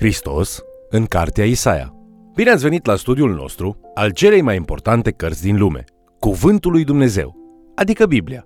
Hristos în cartea Isaia. Bine ați venit la studiul nostru al celei mai importante cărți din lume, Cuvântul lui Dumnezeu, adică Biblia.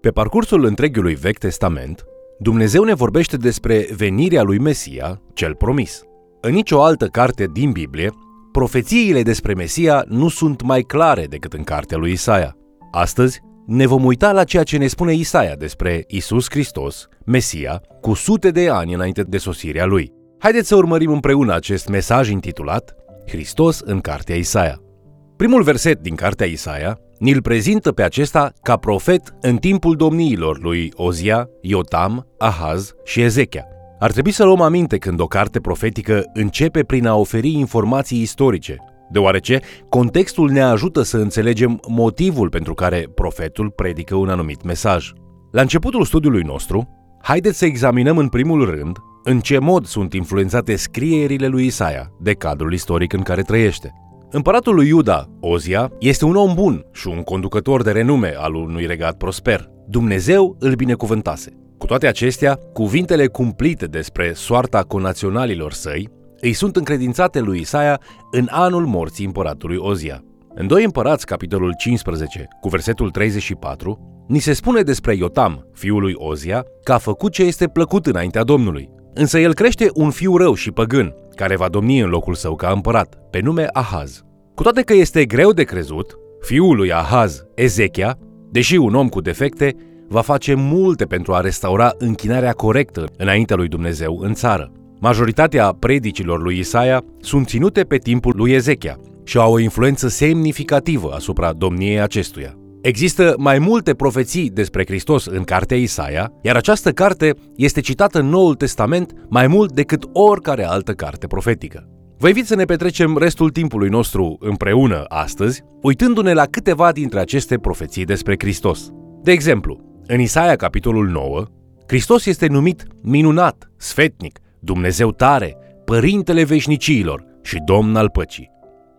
Pe parcursul întregului Vechi Testament, Dumnezeu ne vorbește despre venirea lui Mesia, cel promis. În nicio altă carte din Biblie, profețiile despre Mesia nu sunt mai clare decât în cartea lui Isaia. Astăzi ne vom uita la ceea ce ne spune Isaia despre Isus Hristos, Mesia, cu sute de ani înainte de sosirea lui. Haideți să urmărim împreună acest mesaj intitulat Hristos în cartea Isaia. Primul verset din cartea Isaia ni-l prezintă pe acesta ca profet în timpul domniilor lui Ozia, Iotam, Ahaz și Ezechia. Ar trebui să luăm aminte când o carte profetică începe prin a oferi informații istorice, deoarece contextul ne ajută să înțelegem motivul pentru care profetul predică un anumit mesaj. La începutul studiului nostru, haideți să examinăm în primul rând în ce mod sunt influențate scrierile lui Isaia de cadrul istoric în care trăiește. Împăratul lui Iuda, Ozia, este un om bun și un conducător de renume al unui regat prosper. Dumnezeu îl binecuvântase. Cu toate acestea, cuvintele cumplite despre soarta conaționalilor săi îi sunt încredințate lui Isaia în anul morții împăratului Ozia. În 2 Împărați, capitolul 15, cu versetul 34, ni se spune despre Iotam, fiul lui Ozia, că a făcut ce este plăcut înaintea Domnului. Însă el crește un fiu rău și păgân, care va domni în locul său ca împărat, pe nume Ahaz. Cu toate că este greu de crezut, fiul lui Ahaz, Ezechia, deși un om cu defecte, va face multe pentru a restaura închinarea corectă înaintea lui Dumnezeu în țară. Majoritatea predicilor lui Isaia sunt ținute pe timpul lui Ezechia și au o influență semnificativă asupra domniei acestuia. Există mai multe profeții despre Hristos în cartea Isaia, iar această carte este citată în Noul Testament mai mult decât oricare altă carte profetică. Vă invit să ne petrecem restul timpului nostru împreună astăzi, uitându-ne la câteva dintre aceste profeții despre Hristos. De exemplu, în Isaia capitolul 9, Hristos este numit minunat, sfetnic, Dumnezeu tare, Părintele veșnicilor și Domn al păcii.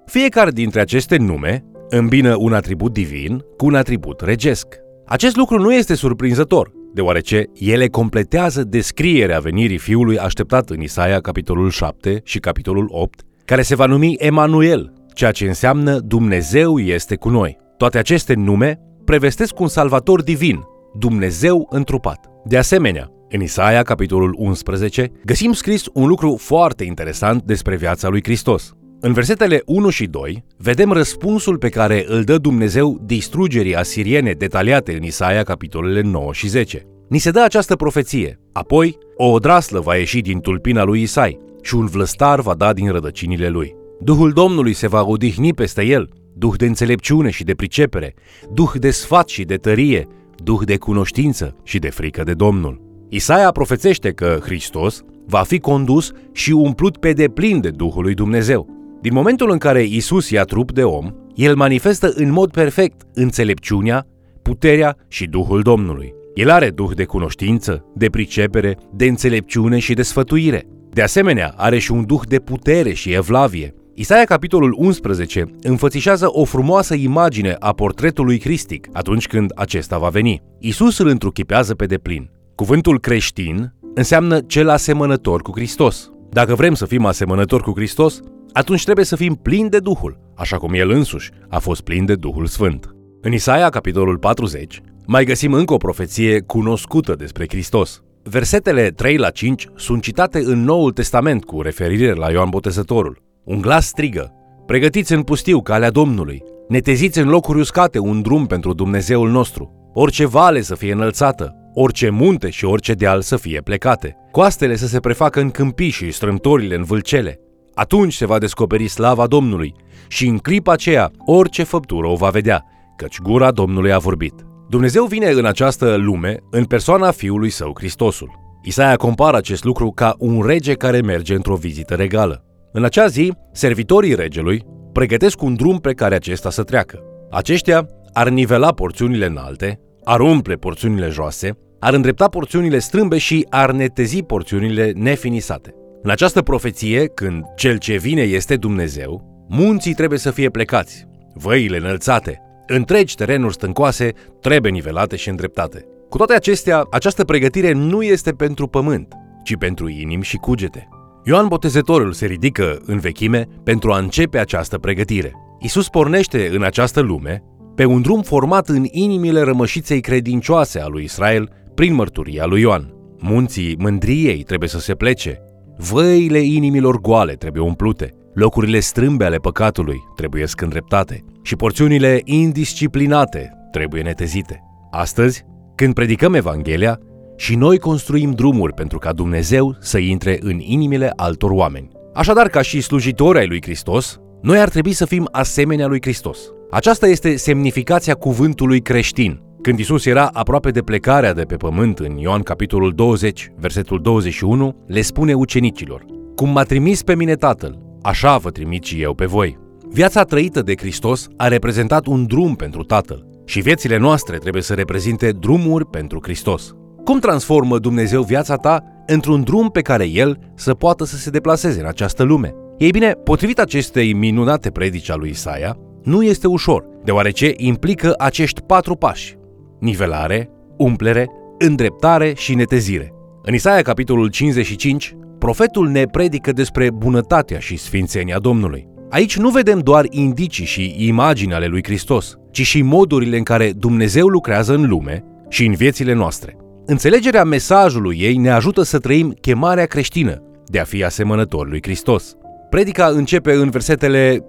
Fiecare dintre aceste nume îmbină un atribut divin cu un atribut regesc. Acest lucru nu este surprinzător, deoarece ele completează descrierea venirii Fiului așteptat în Isaia capitolul 7 și capitolul 8, care se va numi Emanuel, ceea ce înseamnă Dumnezeu este cu noi. Toate aceste nume prevestesc un salvator divin, Dumnezeu întrupat. De asemenea, în Isaia capitolul 11 găsim scris un lucru foarte interesant despre viața lui Hristos. În versetele 1 și 2 vedem răspunsul pe care îl dă Dumnezeu distrugerii asiriene detaliate în Isaia capitolele 9 și 10. Ni se dă această profeție: apoi o odraslă va ieși din tulpina lui Isai și un vlăstar va da din rădăcinile lui. Duhul Domnului se va odihni peste el, duh de înțelepciune și de pricepere, duh de sfat și de tărie, duh de cunoștință și de frică de Domnul. Isaia profețește că Hristos va fi condus și umplut pe deplin de Duhul lui Dumnezeu. Din momentul în care Isus ia trup de om, El manifestă în mod perfect înțelepciunea, puterea și Duhul Domnului. El are duh de cunoștință, de pricepere, de înțelepciune și de sfătuire. De asemenea, are și un duh de putere și evlavie. Isaia capitolul 11 înfățișează o frumoasă imagine a portretului cristic atunci când acesta va veni. Isus îl întruchipează pe deplin. Cuvântul creștin înseamnă cel asemănător cu Hristos. Dacă vrem să fim asemănători cu Hristos, atunci trebuie să fim plini de Duhul, așa cum El însuși a fost plin de Duhul Sfânt. În Isaia, capitolul 40, mai găsim încă o profeție cunoscută despre Hristos. Versetele 3 la 5 sunt citate în Noul Testament cu referire la Ioan Botezătorul. Un glas strigă: pregătiți în pustiu calea Domnului, neteziți în locuri uscate un drum pentru Dumnezeul nostru, orice vale să fie înălțată, orice munte și orice deal să fie plecate, coastele să se prefacă în câmpii și strâmtorile în vâlcele. Atunci se va descoperi slava Domnului și în clipa aceea orice făptură o va vedea, căci gura Domnului a vorbit. Dumnezeu vine în această lume în persoana Fiului Său, Hristosul. Isaia compară acest lucru ca un rege care merge într-o vizită regală. În acea zi, servitorii regelui pregătesc un drum pe care acesta să treacă. Aceștia ar nivela porțiunile înalte, ar umple porțiunile joase, ar îndrepta porțiunile strâmbe și ar netezi porțiunile nefinisate. În această profeție, când cel ce vine este Dumnezeu, munții trebuie să fie plecați, văile înălțate, întregi terenuri stâncoase trebuie nivelate și îndreptate. Cu toate acestea, această pregătire nu este pentru pământ, ci pentru inimi și cugete. Ioan Botezătorul se ridică în vechime pentru a începe această pregătire. Iisus pornește în această lume pe un drum format în inimile rămășiței credincioase a lui Israel prin mărturia lui Ioan. Munții mândriei trebuie să se plece, văile inimilor goale trebuie umplute, locurile strâmbe ale păcatului trebuie îndreptate și porțiunile indisciplinate trebuie netezite. Astăzi, când predicăm Evanghelia, și noi construim drumuri pentru ca Dumnezeu să intre în inimile altor oameni. Așadar, ca și slujitori ai lui Hristos, noi ar trebui să fim asemenea lui Hristos. Aceasta este semnificația cuvântului creștin. Când Iisus era aproape de plecarea de pe pământ în Ioan capitolul 20, versetul 21, le spune ucenicilor: "Cum m-a trimis pe mine Tatăl, așa vă trimit și eu pe voi." Viața trăită de Hristos a reprezentat un drum pentru Tatăl și viețile noastre trebuie să reprezinte drumuri pentru Hristos. Cum transformă Dumnezeu viața ta într-un drum pe care El să poată să se deplaseze în această lume? Ei bine, potrivit acestei minunate predici a lui Isaia, nu este ușor, deoarece implică acești 4 pași: nivelare, umplere, îndreptare și netezire. În Isaia capitolul 55, profetul ne predică despre bunătatea și sfințenia Domnului. Aici nu vedem doar indicii și imagini ale lui Hristos, ci și modurile în care Dumnezeu lucrează în lume și în viețile noastre. Înțelegerea mesajului ei ne ajută să trăim chemarea creștină de a fi asemănători lui Hristos. Predica începe în versetele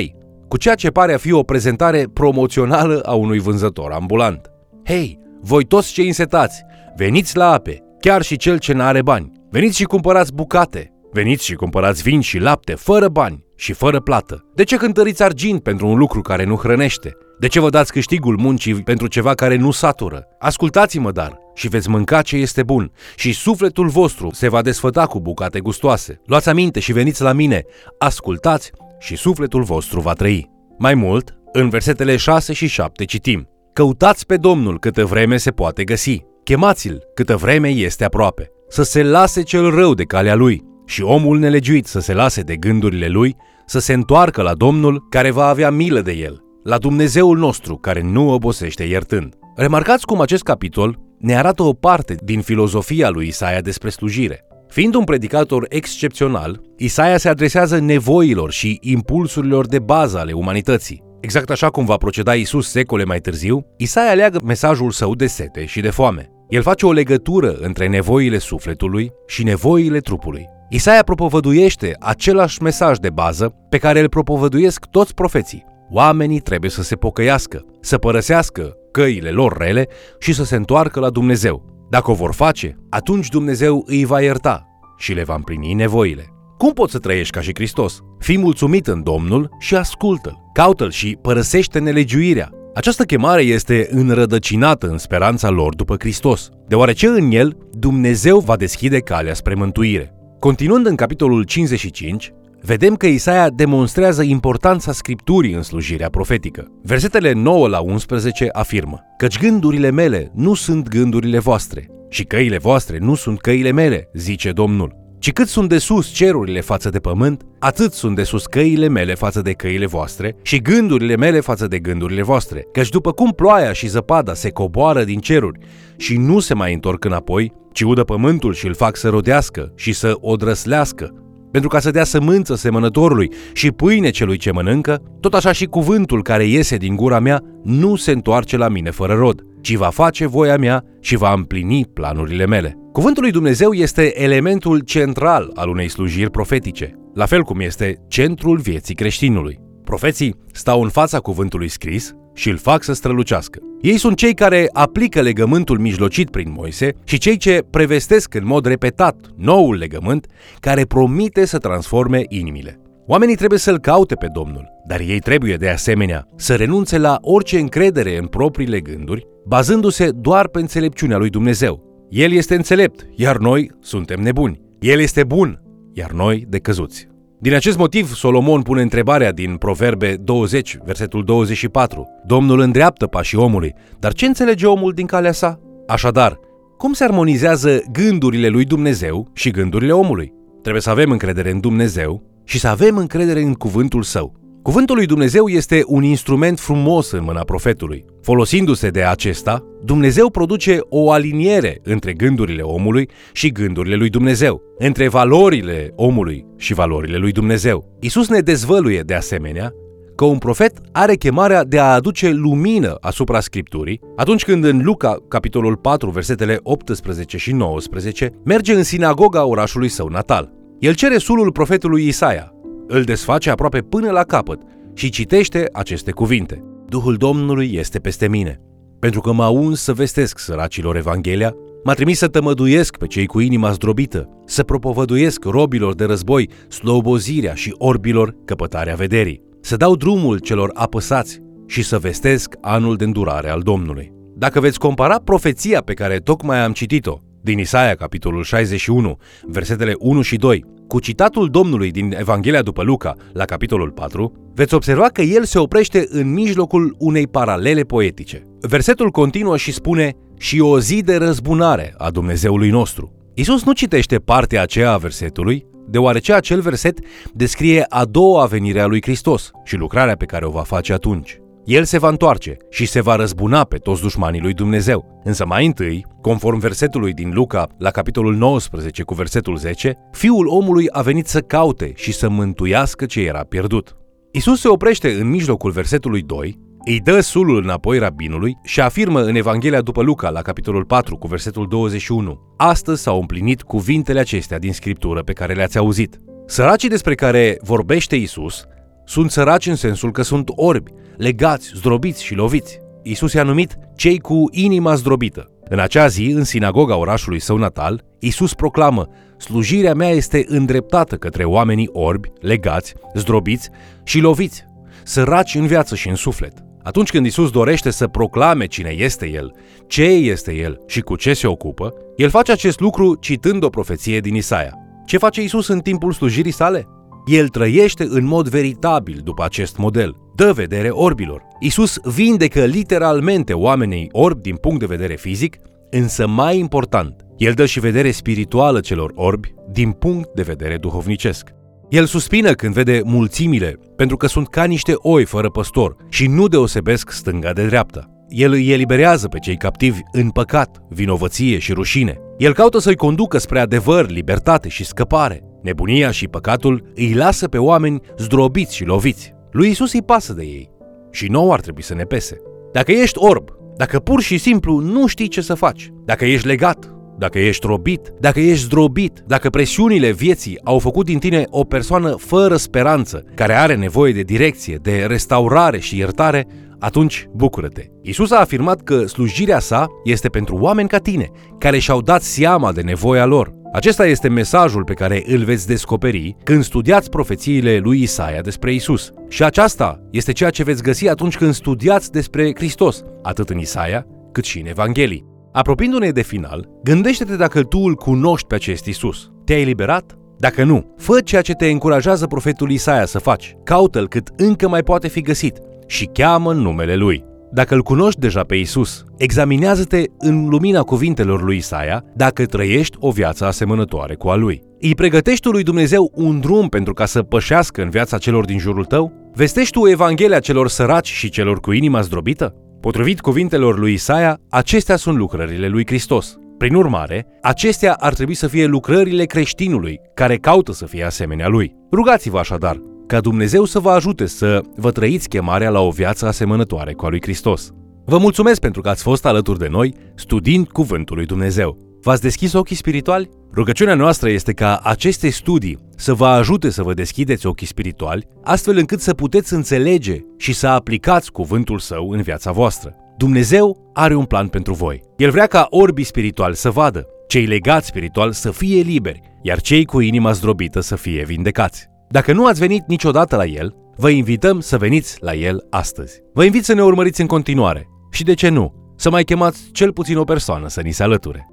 1-3, cu ceea ce pare a fi o prezentare promoțională a unui vânzător ambulant. "Hei, voi toți cei însetați, veniți la ape, chiar și cel ce n-are bani. Veniți și cumpărați bucate, veniți și cumpărați vin și lapte fără bani și fără plată. De ce cântăriți argint pentru un lucru care nu hrănește? De ce vă dați câștigul muncii pentru ceva care nu satură? Ascultați-mă dar și veți mânca ce este bun și sufletul vostru se va desfăta cu bucate gustoase. Luați aminte și veniți la mine, ascultați și sufletul vostru va trăi." Mai mult, în versetele 6 și 7 citim: "Căutați pe Domnul câtă vreme se poate găsi, chemați-l câtă vreme este aproape. Să se lase cel rău de calea lui și omul nelegiuit să se lase de gândurile lui, să se întoarcă la Domnul care va avea milă de el, la Dumnezeul nostru care nu obosește iertând." Remarcați cum acest capitol ne arată o parte din filozofia lui Isaia despre slujire. Fiind un predicator excepțional, Isaia se adresează nevoilor și impulsurilor de bază ale umanității. Exact așa cum va proceda Iisus secole mai târziu, Isaia leagă mesajul său de sete și de foame. El face o legătură între nevoile sufletului și nevoile trupului. Isaia propovăduiește același mesaj de bază pe care îl propovăduiesc toți profeții. Oamenii trebuie să se pocăiască, să părăsească căile lor rele și să se întoarcă la Dumnezeu. Dacă o vor face, atunci Dumnezeu îi va ierta și le va împlini nevoile. Cum poți să trăiești ca și Hristos? Fii mulțumit în Domnul și ascultă-L, caută-L și părăsește nelegiuirea. Această chemare este înrădăcinată în speranța lor după Hristos, deoarece în El Dumnezeu va deschide calea spre mântuire. Continuând în capitolul 55, vedem că Isaia demonstrează importanța Scripturii în slujirea profetică. Versetele 9-11 afirmă: "Căci gândurile mele nu sunt gândurile voastre și căile voastre nu sunt căile mele, zice Domnul. Ci cât sunt de sus cerurile față de pământ, atât sunt de sus căile mele față de căile voastre și gândurile mele față de gândurile voastre. Căci după cum ploaia și zăpada se coboară din ceruri și nu se mai întorc înapoi, ci udă pământul și îl fac să rodească și să odrăslească, pentru ca să dea sămânță semănătorului și pâine celui ce mănâncă, tot așa și cuvântul care iese din gura mea nu se întoarce la mine fără rod, ci va face voia mea și va împlini planurile mele." Cuvântul lui Dumnezeu este elementul central al unei slujiri profetice, la fel cum este centrul vieții creștinului. Profeții stau în fața cuvântului scris și îl fac să strălucească. Ei sunt cei care aplică legământul mijlocit prin Moise și cei ce prevestesc în mod repetat noul legământ care promite să transforme inimile. Oamenii trebuie să-L caute pe Domnul, dar ei trebuie de asemenea să renunțe la orice încredere în propriile gânduri, bazându-se doar pe înțelepciunea lui Dumnezeu. El este înțelept, iar noi suntem nebuni. El este bun, iar noi decăzuți. Din acest motiv, Solomon pune întrebarea din Proverbe 20, versetul 24. "Domnul îndreaptă pașii omului, dar ce înțelege omul din calea sa?" Așadar, cum se armonizează gândurile lui Dumnezeu și gândurile omului? Trebuie să avem încredere în Dumnezeu și să avem încredere în cuvântul Său. Cuvântul lui Dumnezeu este un instrument frumos în mâna profetului. Folosindu-se de acesta, Dumnezeu produce o aliniere între gândurile omului și gândurile lui Dumnezeu, între valorile omului și valorile lui Dumnezeu. Iisus ne dezvăluie, de asemenea, că un profet are chemarea de a aduce lumină asupra Scripturii, atunci când în Luca, capitolul 4, versetele 18 și 19, merge în sinagoga orașului său natal. El cere sulul profetului Isaia, îl desface aproape până la capăt și citește aceste cuvinte. Duhul Domnului este peste mine, pentru că m-a uns să vestesc săracilor Evanghelia, m-a trimis să tămăduiesc pe cei cu inima zdrobită, să propovăduiesc robilor de război slobozirea și orbilor căpătarea vederii, să dau drumul celor apăsați și să vestesc anul de îndurare al Domnului. Dacă veți compara profeția pe care tocmai am citit-o, din Isaia, capitolul 61, versetele 1 și 2, cu citatul Domnului din Evanghelia după Luca, la capitolul 4, veți observa că el se oprește în mijlocul unei paralele poetice. Versetul continuă și spune: și o zi de răzbunare a Dumnezeului nostru. Iisus nu citește partea aceea a versetului, deoarece acel verset descrie a doua venire a lui Hristos și lucrarea pe care o va face atunci. El se va întoarce și se va răzbuna pe toți dușmanii lui Dumnezeu. Însă mai întâi, conform versetului din Luca, la capitolul 19 cu versetul 10, Fiul omului a venit să caute și să mântuiască ce era pierdut. Iisus se oprește în mijlocul versetului 2, îi dă sulul înapoi rabinului și afirmă în Evanghelia după Luca, la capitolul 4 cu versetul 21: astăzi s-au împlinit cuvintele acestea din Scriptură pe care le-ați auzit. Săracii despre care vorbește Iisus sunt săraci în sensul că sunt orbi, legați, zdrobiți și loviți. Iisus i-a numit cei cu inima zdrobită. În acea zi, în sinagoga orașului său natal, Iisus proclamă: slujirea mea este îndreptată către oamenii orbi, legați, zdrobiți și loviți, săraci în viață și în suflet. Atunci când Iisus dorește să proclame cine este El, ce este El și cu ce se ocupă, El face acest lucru citând o profeție din Isaia. Ce face Iisus în timpul slujirii sale? El trăiește în mod veritabil după acest model, dă vedere orbilor. Iisus vindecă literalmente oamenii orbi din punct de vedere fizic, însă mai important, El dă și vedere spirituală celor orbi din punct de vedere duhovnicesc. El suspină când vede mulțimile, pentru că sunt ca niște oi fără păstor și nu deosebesc stânga de dreapta. El îi eliberează pe cei captivi în păcat, vinovăție și rușine. El caută să-i conducă spre adevăr, libertate și scăpare. Nebunia și păcatul îi lasă pe oameni zdrobiți și loviți. Lui Iisus îi pasă de ei și nouă ar trebui să ne pese. Dacă ești orb, dacă pur și simplu nu știi ce să faci, dacă ești legat, dacă ești robit, dacă ești zdrobit, dacă presiunile vieții au făcut din tine o persoană fără speranță, care are nevoie de direcție, de restaurare și iertare, atunci bucură-te. Iisus a afirmat că slujirea sa este pentru oameni ca tine, care și-au dat seama de nevoia lor. Acesta este mesajul pe care îl veți descoperi când studiați profețiile lui Isaia despre Iisus. Și aceasta este ceea ce veți găsi atunci când studiați despre Hristos, atât în Isaia, cât și în Evanghelii. Apropiindu-ne de final, gândește-te dacă tu îl cunoști pe acest Iisus. Te-ai eliberat? Dacă nu, fă ceea ce te încurajează profetul Isaia să faci. Caută-l cât încă mai poate fi găsit și cheamă numele lui. Dacă îl cunoști deja pe Iisus, examinează-te în lumina cuvintelor lui Isaia dacă trăiești o viață asemănătoare cu a lui. Îi pregătești tu lui Dumnezeu un drum pentru ca să pășească în viața celor din jurul tău? Vestești tu Evanghelia celor săraci și celor cu inima zdrobită? Potrivit cuvintelor lui Isaia, acestea sunt lucrările lui Hristos. Prin urmare, acestea ar trebui să fie lucrările creștinului care caută să fie asemenea lui. Rugați-vă așadar ca Dumnezeu să vă ajute să vă trăiți chemarea la o viață asemănătoare cu a lui Hristos. Vă mulțumesc pentru că ați fost alături de noi studiind Cuvântul lui Dumnezeu. V-ați deschis ochii spirituali? Rugăciunea noastră este ca aceste studii să vă ajute să vă deschideți ochii spirituali, astfel încât să puteți înțelege și să aplicați cuvântul său în viața voastră. Dumnezeu are un plan pentru voi. El vrea ca orbii spirituali să vadă, cei legați spiritual să fie liberi, iar cei cu inima zdrobită să fie vindecați. Dacă nu ați venit niciodată la el, vă invităm să veniți la el astăzi. Vă invit să ne urmăriți în continuare și, de ce nu, să mai chemați cel puțin o persoană să ni se alăture.